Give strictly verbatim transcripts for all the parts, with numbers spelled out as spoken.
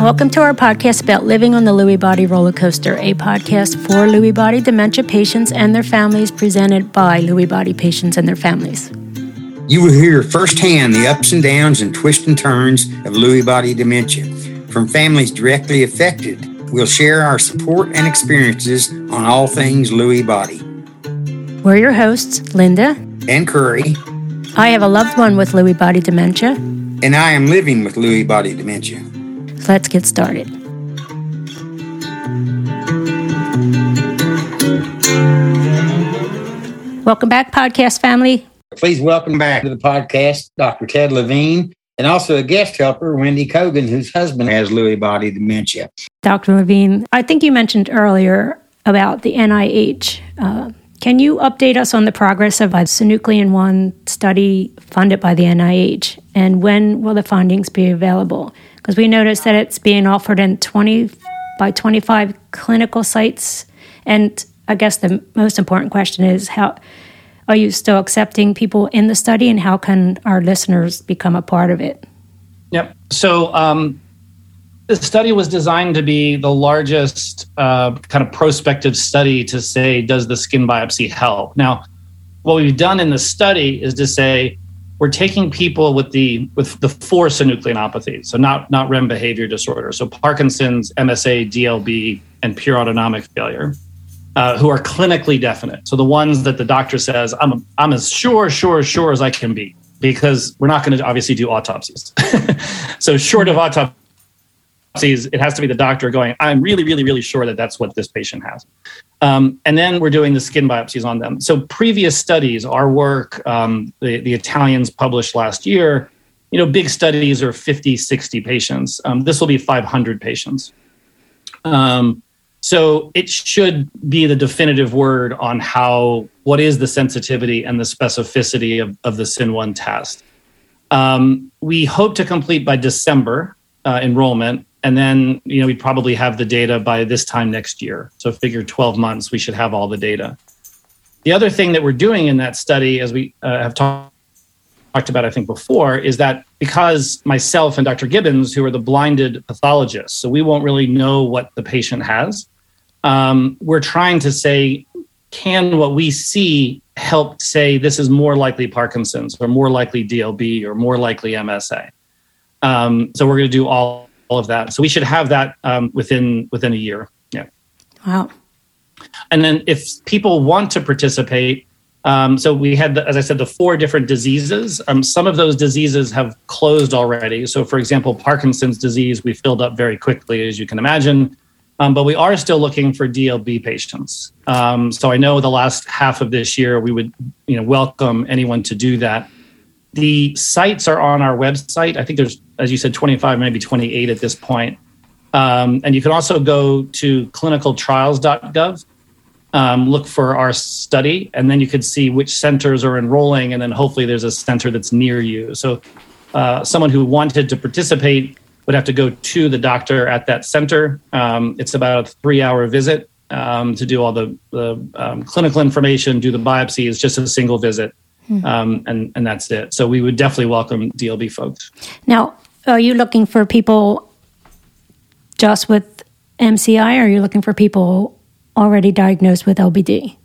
and welcome to our podcast about living on the Lewy Body Roller Coaster, a podcast for Lewy Body dementia patients and their families, presented by Lewy Body Patients and Their Families. You will hear firsthand the ups and downs and twists and turns of Lewy Body dementia from families directly affected. We'll share our support and experiences on all things Lewy Body. We're your hosts, Linda and Curry. I have a loved one with Lewy Body dementia. And I am living with Lewy Body dementia. Let's get started. Welcome back, podcast family. Please welcome back to the podcast, Doctor Ted Levine, and also a guest helper, Wendy Cogan, whose husband has Lewy Body dementia. Doctor Levine, I think you mentioned earlier about the N I H. Uh, can you update us on the progress of a Synuclein one study funded by the N I H, and when will the findings be available? Because we noticed that it's being offered in twenty by twenty-five clinical sites, and I guess the most important question is, how are you still accepting people in the study, and how can our listeners become a part of it? Yep. So um, the study was designed to be the largest uh, kind of prospective study to say, does the skin biopsy help? Now, what we've done in the study is to say, we're taking people with the with the four synucleinopathies, so not, not R E M behavior disorder, so Parkinson's, M S A, D L B, and pure autonomic failure, uh, who are clinically definite. So the ones that the doctor says, I'm I'm as sure, sure, sure as I can be, because we're not going to obviously do autopsies. So short of autopsies, it has to be the doctor going, I'm really, really, really sure that that's what this patient has. Um, and then we're doing the skin biopsies on them. So previous studies, our work, um, the, the Italians published last year, you know, big studies are fifty, sixty patients. Um, this will be five hundred patients. Um, so it should be the definitive word on how, what is the sensitivity and the specificity of, of the Syn one test. Um, we hope to complete by December uh, enrollment. And then, you know, we'd probably have the data by this time next year. So figure twelve months, we should have all the data. The other thing that we're doing in that study, as we uh, have talk- talked about, I think, before, is that because myself and Doctor Gibbons, who are the blinded pathologists, so we won't really know what the patient has, um, we're trying to say, can what we see help say this is more likely Parkinson's or more likely D L B or more likely M S A? Um, so we're going to do all... all of that. So we should have that um, within within a year. Yeah. Wow. And then if people want to participate, um, so we had, the, as I said, the four different diseases. Um, some of those diseases have closed already. So for example, Parkinson's disease, we filled up very quickly, as you can imagine. Um, but we are still looking for D L B patients. Um, so I know the last half of this year, we would you know welcome anyone to do that. The sites are on our website. I think there's, as you said, twenty-five, maybe twenty-eight at this point. Um, and you can also go to clinical trials dot gov, um, look for our study, and then you could see which centers are enrolling, and then hopefully there's a center that's near you. So uh, someone who wanted to participate would have to go to the doctor at that center. Um, it's about a three-hour visit um, to do all the, the um, clinical information, do the biopsy. It's just a single visit. Um, and, and that's it. So we would definitely welcome D L B folks. Now, are you looking for people just with M C I, or are you looking for people already diagnosed with L B D?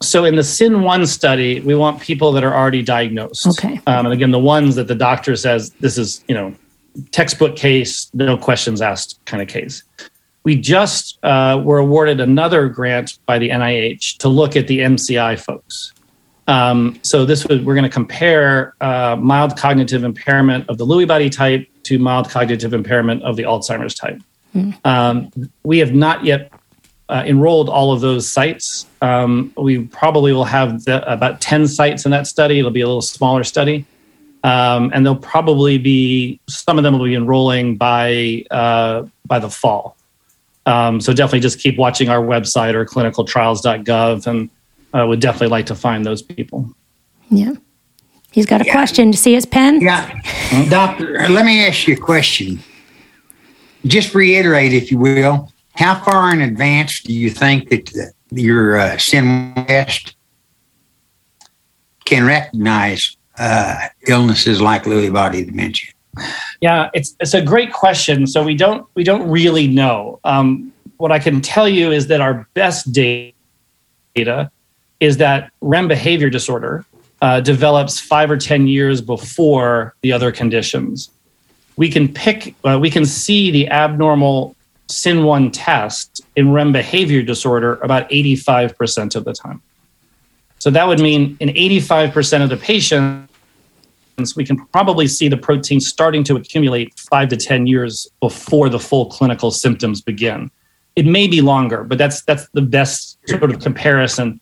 So in the Syn one study, we want people that are already diagnosed. Okay. Um, and again, the ones that the doctor says, this is, you know, textbook case, no questions asked kind of case. We just uh, were awarded another grant by the N I H to look at the M C I folks. Um, so this would, we're going to compare uh, mild cognitive impairment of the Lewy body type to mild cognitive impairment of the Alzheimer's type. Mm. Um, we have not yet uh, enrolled all of those sites. Um, we probably will have the, about ten sites in that study. It'll be a little smaller study. Um, and they'll probably be, some of them will be enrolling by, uh, by the fall. Um, so definitely just keep watching our website or clinical trials dot gov, and I uh, would definitely like to find those people. Yeah. He's got a yeah. question. See his pen? Yeah. Mm-hmm. Doctor, let me ask you a question. Just reiterate, if you will, how far in advance do you think that the, your uh, Syn one test can recognize uh, illnesses like Lewy body dementia? Yeah, it's it's a great question. So we don't we don't really know. Um, what I can tell you is that our best data is that R E M behavior disorder uh, develops five or ten years before the other conditions. We can pick uh, we can see the abnormal Syn one test in R E M behavior disorder about eighty-five percent of the time. So that would mean in eighty-five percent of the patients, we can probably see the protein starting to accumulate five to ten years before the full clinical symptoms begin. It may be longer, but that's that's the best sort of comparison.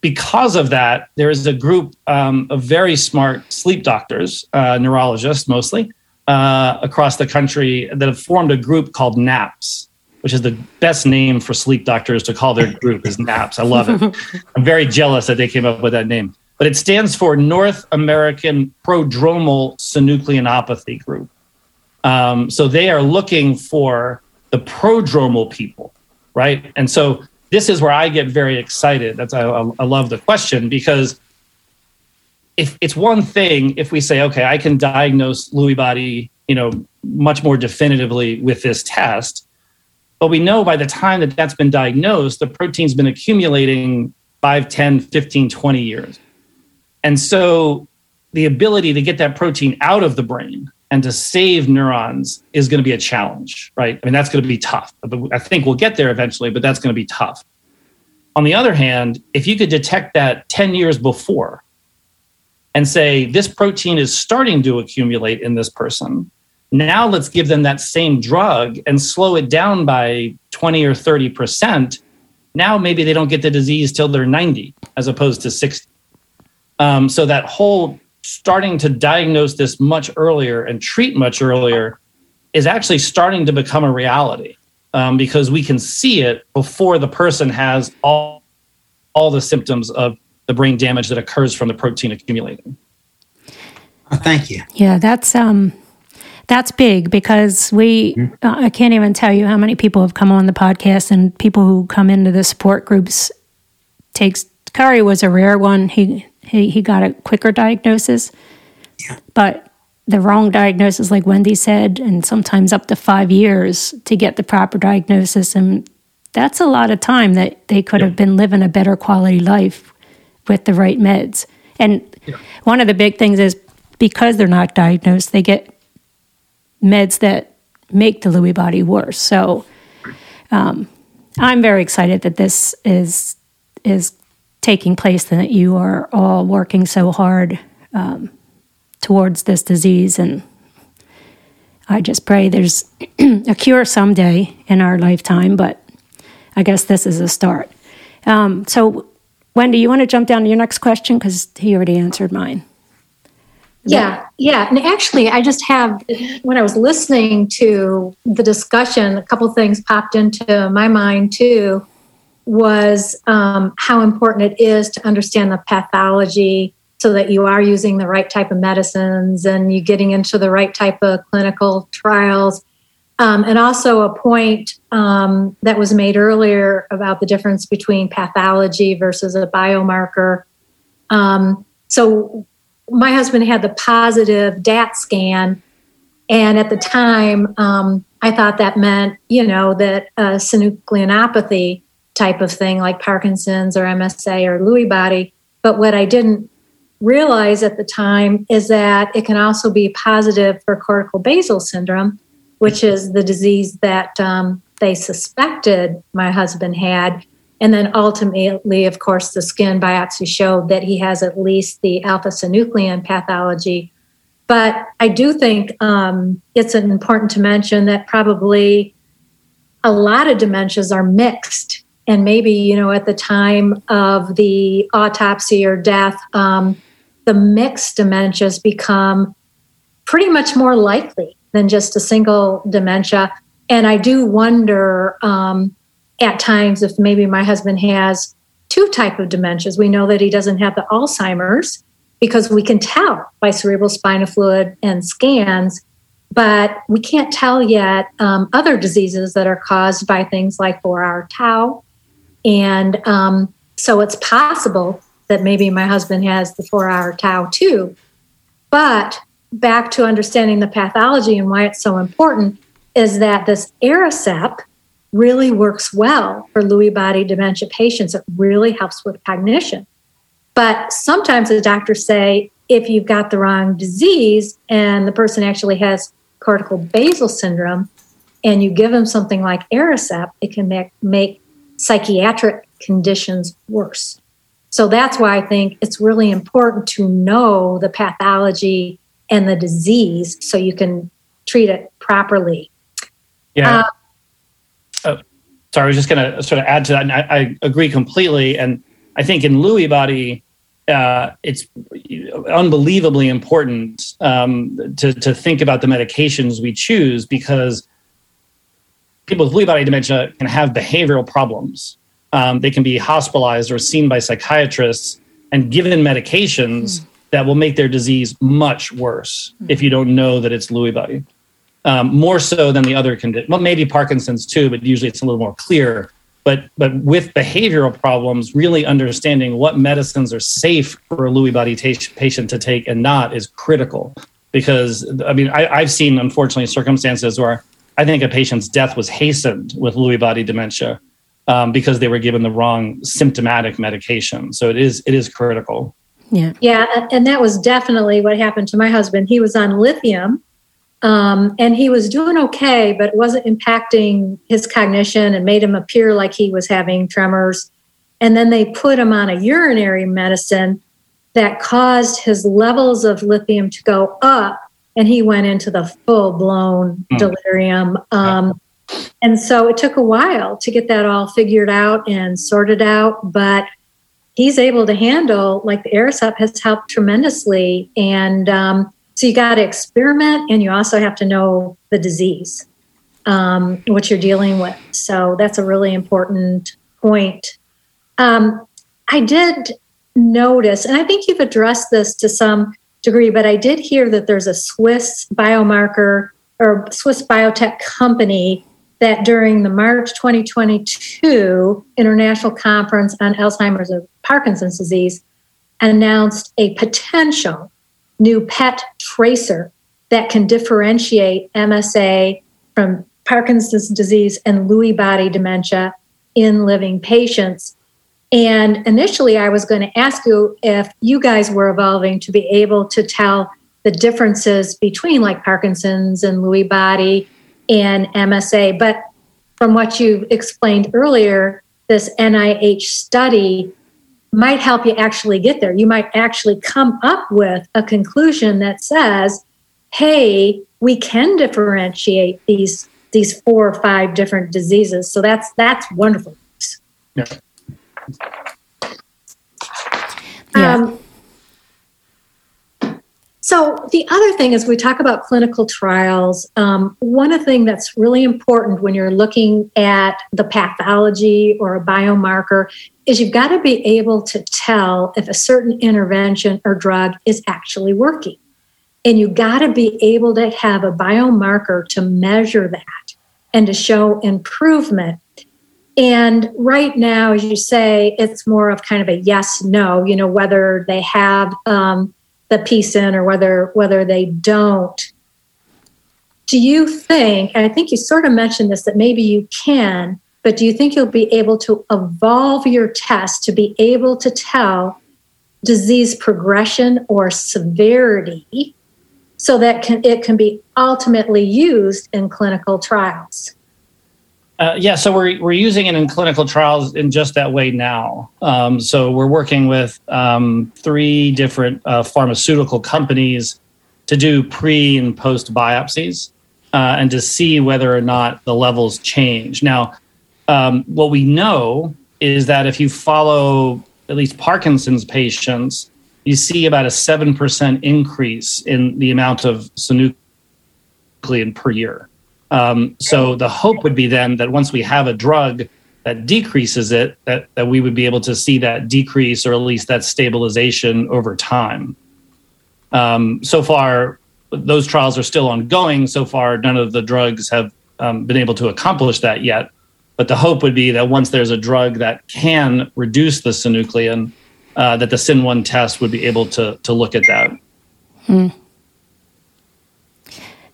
Because of that, there is a group um, of very smart sleep doctors, uh, neurologists mostly, uh, across the country that have formed a group called NAPS, which is the best name for sleep doctors to call their group is NAPS. I love it. I'm very jealous that they came up with that name. But it stands for North American Prodromal Synucleinopathy Group. Um, so they are looking for the prodromal people, right? And so this is where I get very excited. That's I, I love the question, because if it's one thing if we say, okay, I can diagnose Lewy body, you know, much more definitively with this test, but we know by the time that that's been diagnosed, the protein's been accumulating five, ten, fifteen, twenty years. And so the ability to get that protein out of the brain and to save neurons is going to be a challenge, right? I mean, that's going to be tough. I think we'll get there eventually, but that's going to be tough. On the other hand, if you could detect that ten years before and say, this protein is starting to accumulate in this person, now let's give them that same drug and slow it down by twenty or thirty percent. Now maybe they don't get the disease till they're ninety as opposed to sixty. Um, so that whole starting to diagnose this much earlier and treat much earlier is actually starting to become a reality um, because we can see it before the person has all, all the symptoms of the brain damage that occurs from the protein accumulating. Oh, thank you. Yeah, that's um, that's big because we, mm-hmm. uh, I can't even tell you how many people have come on the podcast and people who come into the support groups takes, Kari was a rare one. He He he got a quicker diagnosis, yeah. But the wrong diagnosis, like Wendy said, and sometimes up to five years to get the proper diagnosis. And that's a lot of time that they could yeah. have been living a better quality life with the right meds. And yeah. one of the big things is because they're not diagnosed, they get meds that make the Lewy body worse. So um, I'm very excited that this is is. taking place and that you are all working so hard um, towards this disease. And I just pray there's a cure someday in our lifetime, but I guess this is a start. Um, so, Wendy, you want to jump down to your next question? Because he already answered mine. Is yeah, that- yeah. And actually, I just have, when I was listening to the discussion, a couple things popped into my mind too. was um, how important it is to understand the pathology so that you are using the right type of medicines and you're getting into the right type of clinical trials. Um, and also a point um, that was made earlier about the difference between pathology versus a biomarker. Um, so my husband had the positive D A T scan, and at the time, um, I thought that meant, you know, that uh, synucleinopathy type of thing like Parkinson's or M S A or Lewy body. But what I didn't realize at the time is that it can also be positive for cortical basal syndrome, which is the disease that um, they suspected my husband had. And then ultimately, of course, the skin biopsy showed that he has at least the alpha synuclein pathology. But I do think um, it's important to mention that probably a lot of dementias are mixed. And maybe, you know, at the time of the autopsy or death, um, the mixed dementias become pretty much more likely than just a single dementia. And I do wonder um, at times if maybe my husband has two types of dementias. We know that he doesn't have the Alzheimer's because we can tell by cerebral spinal fluid and scans, but we can't tell yet um, other diseases that are caused by things like four R tau. And um, so it's possible that maybe my husband has the four R tau too. But back to understanding the pathology and why it's so important, is that this Aricep really works well for Lewy body dementia patients. It really helps with cognition. But sometimes the doctors say, if you've got the wrong disease and the person actually has cortical basal syndrome and you give them something like Aricep, it can make, make psychiatric conditions worse. So that's why I think it's really important to know the pathology and the disease so you can treat it properly. Yeah. Um, oh, sorry, I was just going to sort of add to that. And I, I agree completely. And I think in Lewy body, uh, it's unbelievably important um, to, to think about the medications we choose, because people with Lewy body dementia can have behavioral problems. Um, they can be hospitalized or seen by psychiatrists and given medications mm. that will make their disease much worse mm. if you don't know that it's Lewy body. Um, more so than the other condition. Well, maybe Parkinson's too, but usually it's a little more clear. But but with behavioral problems, really understanding what medicines are safe for a Lewy body t- patient to take and not is critical. Because, I mean, I, I've seen, unfortunately, circumstances where I think a patient's death was hastened with Lewy body dementia um, because they were given the wrong symptomatic medication. So it is it is critical. Yeah, yeah, and that was definitely what happened to my husband. He was on lithium. Um, and he was doing okay, but it wasn't impacting his cognition and made him appear like he was having tremors. And then they put him on a urinary medicine that caused his levels of lithium to go up, and he went into the full-blown mm. delirium. Um, yeah. And so it took a while to get that all figured out and sorted out, but he's able to handle, like the Aricep has helped tremendously. And, um, So you got to experiment, and you also have to know the disease, um, what you're dealing with. So that's a really important point. Um, I did notice, and I think you've addressed this to some degree, but I did hear that there's a Swiss biomarker or Swiss biotech company that during the March twenty twenty-two International Conference on Alzheimer's and Parkinson's Disease announced a potential new P E T tracer that can differentiate M S A from Parkinson's disease and Lewy body dementia in living patients. And initially, I was going to ask you if you guys were evolving to be able to tell the differences between like Parkinson's and Lewy body and M S A. But from what you explained earlier, this N I H study might help you actually get there. You might actually come up with a conclusion that says, hey, we can differentiate these these four or five different diseases. So that's that's wonderful. Yeah. Um, so the other thing is, we talk about clinical trials. Um, one of the things that's really important when you're looking at the pathology or a biomarker is you've got to be able to tell if a certain intervention or drug is actually working. And you've got to be able to have a biomarker to measure that and to show improvement. And right now, as you say, it's more of kind of a yes, no, you know, whether they have um, the P-SYN or whether, whether they don't. Do you think, and I think you sort of mentioned this, that maybe you can, but do you think you'll be able to evolve your test to be able to tell disease progression or severity so that can, it can be ultimately used in clinical trials? Uh, yeah, so we're we're using it in clinical trials in just that way now. Um, so we're working with um, three different uh, pharmaceutical companies to do pre and post biopsies uh, and to see whether or not the levels change. Now, Um, what we know is that if you follow at least Parkinson's patients, you see about a seven percent increase in the amount of synuclein per year. Um, so the hope would be then that once we have a drug that decreases it, that, that we would be able to see that decrease or at least that stabilization over time. Um, so far, those trials are still ongoing. So far, none of the drugs have um, been able to accomplish that yet. But the hope would be that once there's a drug that can reduce the synuclein, uh, that the Syn one test would be able to to look at that. Hmm.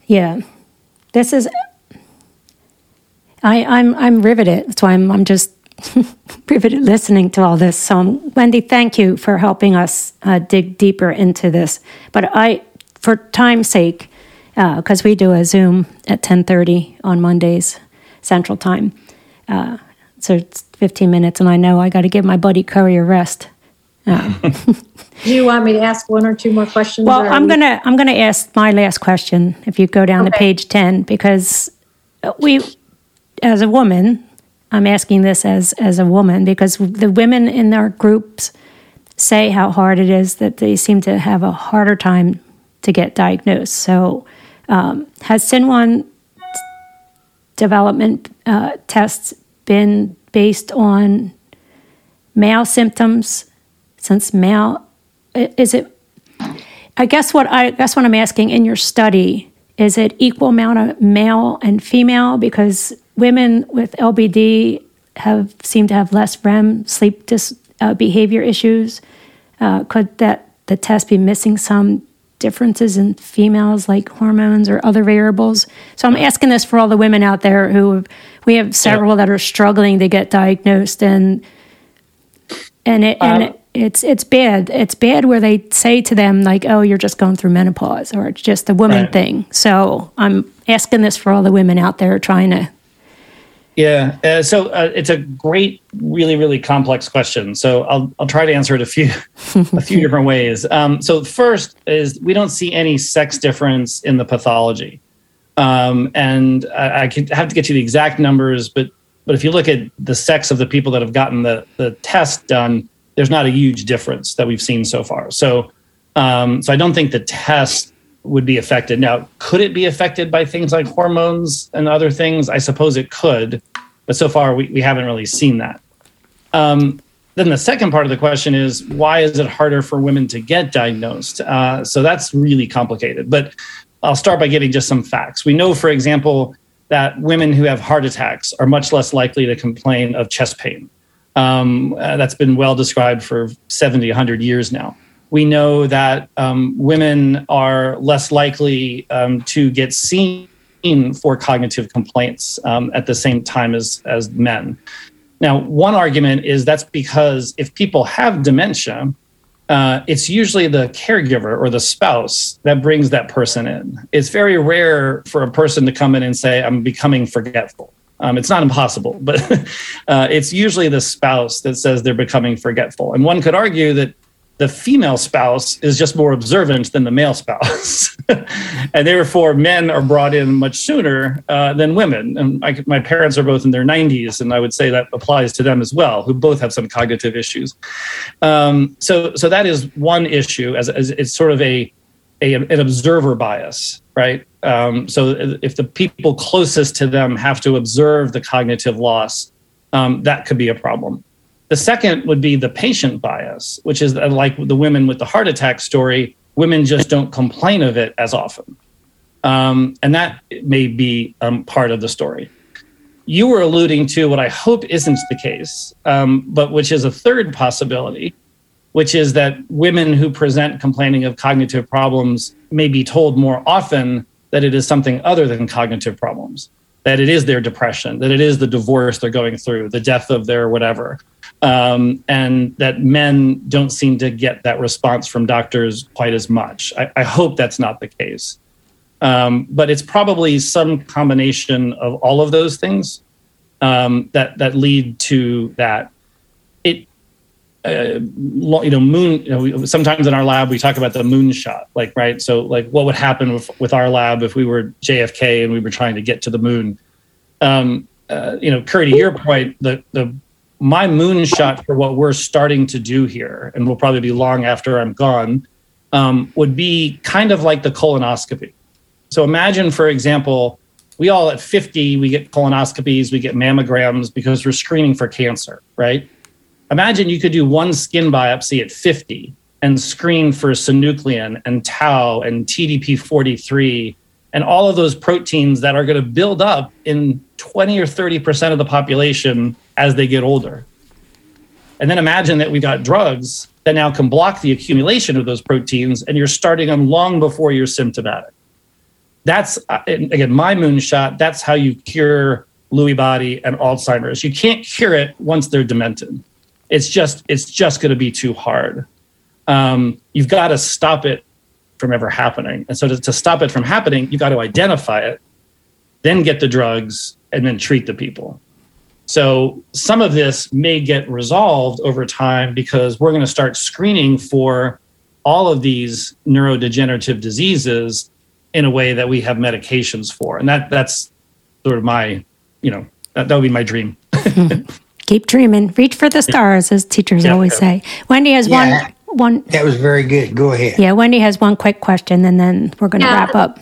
Yeah, this is. I, I'm I'm riveted. That's why I'm I'm just riveted listening to all this. So um, Wendy, thank you for helping us uh, dig deeper into this. But I, for time's sake, because uh, we do a Zoom at ten thirty on Mondays Central Time, uh, so it's fifteen minutes, and I know I got to give my buddy Curry a rest. Uh, do you want me to ask one or two more questions? Well, I'm gonna I'm gonna ask my last question if you go down okay. to page ten, because we, as a woman, I'm asking this as as a woman because the women in our groups say how hard it is, that they seem to have a harder time to get diagnosed. So, um, has Syn-One development uh, tests been based on male symptoms? Since male, is it, I guess what I guess what I'm asking in your study, is it equal amount of male and female? Because women with L B D have seem to have less REM sleep dis, uh, behavior issues. Uh, could that the test be missing some differences in females, like hormones or other variables? So I'm asking this for all the women out there who, we have several yeah. that are struggling to get diagnosed, and and it. And um, it It's it's bad. It's bad where they say to them, like, oh, you're just going through menopause, or it's just a woman right. thing. So I'm asking this for all the women out there trying to. Yeah. Uh, so uh, it's a great, really, really complex question. So I'll I'll try to answer it a few a few different ways. Um, so first is, we don't see any sex difference in the pathology. Um, and I, I could have to get you the exact numbers, but but if you look at the sex of the people that have gotten the, the test done, there's not a huge difference that we've seen so far. So um, so I don't think the test would be affected. Now, could it be affected by things like hormones and other things? I suppose it could, but so far we, we haven't really seen that. Um, then the second part of the question is, why is it harder for women to get diagnosed? Uh, so that's really complicated, but I'll start by giving just some facts. We know, for example, that women who have heart attacks are much less likely to complain of chest pain. Um, uh, that's been well described for seventy, one hundred years now. We know that um, women are less likely um, to get seen for cognitive complaints um, at the same time as, as men. Now, one argument is that's because if people have dementia, uh, it's usually the caregiver or the spouse that brings that person in. It's very rare for a person to come in and say, I'm becoming forgetful. Um, it's not impossible, but uh, it's usually the spouse that says they're becoming forgetful. And one could argue that the female spouse is just more observant than the male spouse. And therefore, men are brought in much sooner uh, than women. And I, my parents are both in their nineties, and I would say that applies to them as well, who both have some cognitive issues. Um, so so that is one issue, as, as it's sort of a, a an observer bias, right? Um, so if the people closest to them have to observe the cognitive loss, um, that could be a problem. The second would be the patient bias, which is like the women with the heart attack story, women just don't complain of it as often. Um, and that may be um, part of the story. You were alluding to what I hope isn't the case, um, but which is a third possibility, which is that women who present complaining of cognitive problems may be told more often that it is something other than cognitive problems, that it is their depression, that it is the divorce they're going through, the death of their whatever, um, and that men don't seem to get that response from doctors quite as much. I, I hope that's not the case. Um, but it's probably some combination of all of those things um, that, that lead to that. It, Uh, you know, moon. You know, we, sometimes in our lab we talk about the moonshot, like right. So, like, what would happen with, with our lab if we were J F K and we were trying to get to the moon? Um, uh, you know, Kurt, to your point, the the my moonshot for what we're starting to do here, and will probably be long after I'm gone, um, would be kind of like the colonoscopy. So, imagine, for example, we all at fifty we get colonoscopies, we get mammograms because we're screening for cancer, right? Imagine you could do one skin biopsy at fifty and screen for synuclein and tau and T D P forty-three and all of those proteins that are going to build up in twenty or thirty percent of the population as they get older. And then imagine that we've got drugs that now can block the accumulation of those proteins, and you're starting them long before you're symptomatic. That's, again, my moonshot. That's how you cure Lewy body and Alzheimer's. You can't cure it once they're demented. It's just it's just going to be too hard. Um, you've got to stop it from ever happening. And so to, to stop it from happening, you've got to identify it, then get the drugs, and then treat the people. So some of this may get resolved over time because we're going to start screening for all of these neurodegenerative diseases in a way that we have medications for. And that that's sort of my, you know, that, that would be my dream. Keep dreaming. Reach for the stars, as teachers yeah, always yeah. say. Wendy has yeah, one, one... That was very good. Go ahead. Yeah, Wendy has one quick question, and then we're going to yeah, wrap up.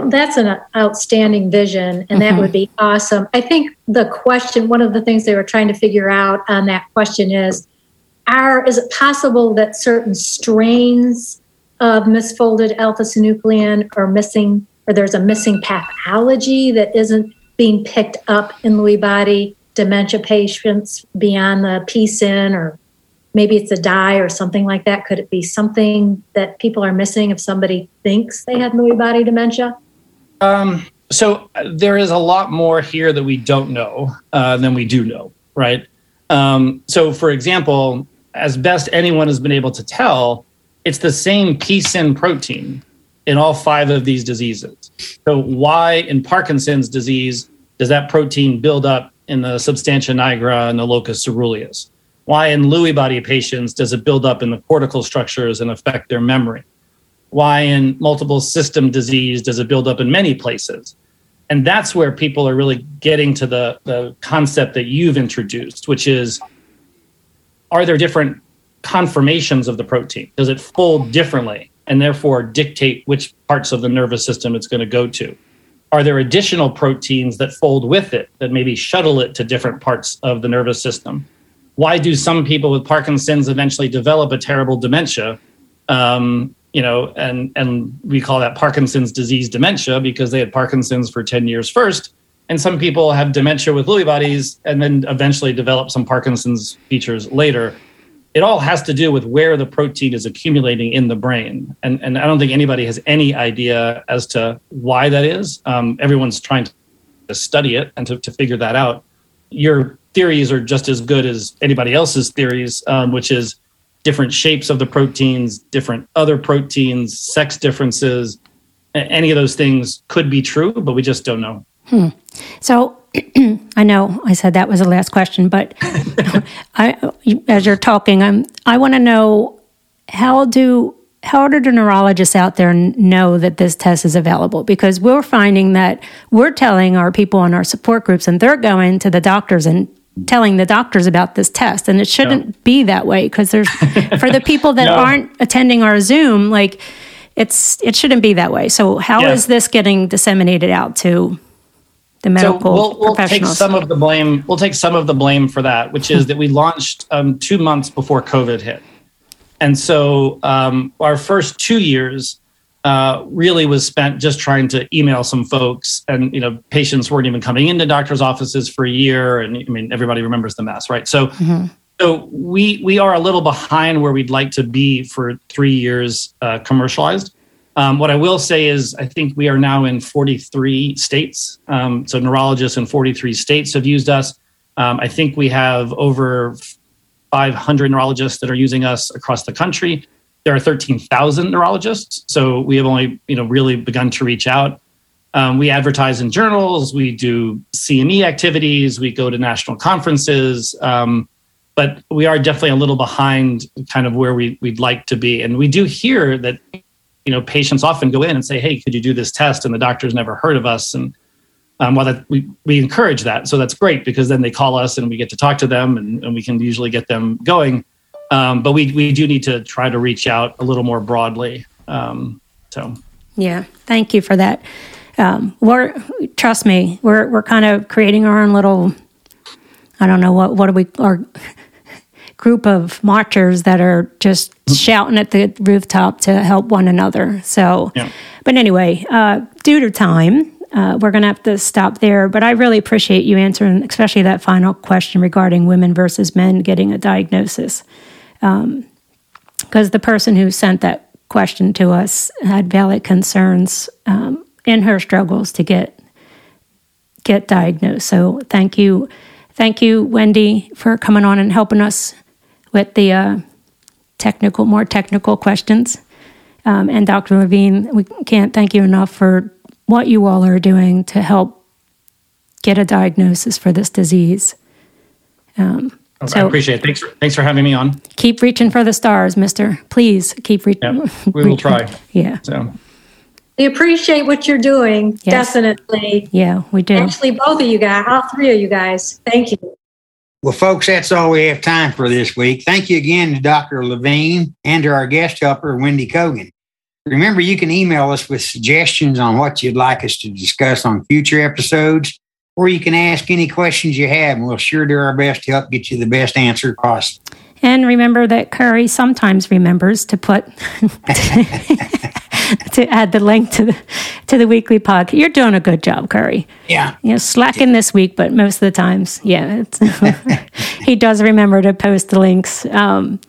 That's an outstanding vision, and that mm-hmm. would be awesome. I think the question, one of the things they were trying to figure out on that question is, are is it possible that certain strains of misfolded alpha-synuclein are missing, or there's a missing pathology that isn't being picked up in Lewy body dementia patients beyond the P-SYN, or maybe it's a dye or something like that? Could it be something that people are missing if somebody thinks they have Lewy body dementia? Um, so there is a lot more here that we don't know uh, than we do know, right? Um, so for example, as best anyone has been able to tell, it's the same P-SYN protein in all five of these diseases. So why in Parkinson's disease does that protein build up in the substantia nigra and the locus coeruleus? Why in Lewy body patients does it build up in the cortical structures and affect their memory? Why in multiple system disease does it build up in many places? And that's where people are really getting to the, the concept that you've introduced, which is, are there different conformations of the protein? Does it fold differently and therefore dictate which parts of the nervous system it's going to go to? Are there additional proteins that fold with it that maybe shuttle it to different parts of the nervous system? Why do some people with Parkinson's eventually develop a terrible dementia? Um, you know, and, and we call that Parkinson's disease dementia because they had Parkinson's for ten years first. And some people have dementia with Lewy bodies and then eventually develop some Parkinson's features later. It all has to do with where the protein is accumulating in the brain. And, and I don't think anybody has any idea as to why that is. Um, everyone's trying to study it and to, to figure that out. Your theories are just as good as anybody else's theories, um, which is different shapes of the proteins, different other proteins, sex differences. Any of those things could be true, but we just don't know. Hmm. So I know I said that was the last question, but I, as you're talking, I'm, I want to know how do how do the neurologists out there know that this test is available? Because we're finding that we're telling our people in our support groups, and they're going to the doctors and telling the doctors about this test, and it shouldn't no. be that way. Because there's for the people that no. aren't attending our Zoom, like it's it shouldn't be that way. So how yeah. is this getting disseminated out to the medical so we'll, we'll take some of the blame. We'll take some of the blame for that, which is that we launched um, two months before COVID hit, and so um, our first two years uh, really was spent just trying to email some folks, and you know, patients weren't even coming into doctors' offices for a year, and I mean, everybody remembers the mess, right? So, mm-hmm. so we we are a little behind where we'd like to be for three years uh, commercialized. Um, what I will say is I think we are now in forty-three states. Um, so neurologists in forty-three states have used us. Um, I think we have over five hundred neurologists that are using us across the country. There are thirteen thousand neurologists. So we have only, you know, really begun to reach out. Um, we advertise in journals. We do C M E activities. We go to national conferences. Um, but we are definitely a little behind kind of where we, we'd like to be. And we do hear that... You know, patients often go in and say, "Hey, could you do this test?" And the doctor's never heard of us. And um, while that, we we encourage that, so that's great because then they call us and we get to talk to them, and, and we can usually get them going. Um, but we we do need to try to reach out a little more broadly. Um, so, yeah, thank you for that. Um, we're trust me, we're we're kind of creating our own little. I don't know what what do we our group of marchers that are just shouting at the rooftop to help one another. So, yeah. But anyway, uh, due to time, uh, we're going to have to stop there. But I really appreciate you answering, especially that final question regarding women versus men getting a diagnosis. Because um, the person who sent that question to us had valid concerns, um, in her struggles to get get diagnosed. So thank you, thank you, Wendy, for coming on and helping us with the uh, technical, more technical questions. Um, and Doctor Levine, we can't thank you enough for what you all are doing to help get a diagnosis for this disease. Um, oh, so I appreciate it. Thanks for, thanks for having me on. Keep reaching for the stars, mister. Please keep reaching. Yep, we will try. Yeah. So. We appreciate what you're doing, yes. Definitely. Yeah, we do. Actually, both of you guys, all three of you guys, thank you. Well, folks, that's all we have time for this week. Thank you again to Doctor Levine and to our guest helper, Wendy Cogan. Remember, you can email us with suggestions on what you'd like us to discuss on future episodes, or you can ask any questions you have, and we'll sure do our best to help get you the best answer possible. And remember that Curry sometimes remembers to put... to add the link to the to the weekly podcast. You're doing a good job, Curry. Yeah. You know, slacking this week, but most of the times, yeah. It's he does remember to post the links. Um,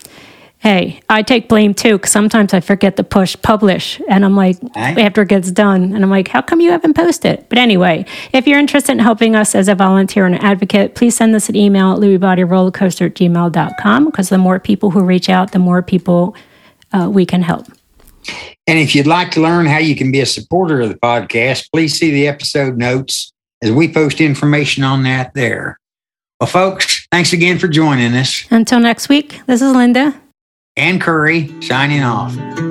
hey, I take blame too, because sometimes I forget to push publish, and I'm like, right. after it gets done, and I'm like, how come you haven't posted? But anyway, if you're interested in helping us as a volunteer and an advocate, please send us an email at lewy body roller coaster at gmail dot com, because the more people who reach out, the more people uh, we can help. And if you'd like to learn how you can be a supporter of the podcast, please see the episode notes as we post information on that there. Well, folks, thanks again for joining us. Until next week, this is Linda. And Curry, signing off.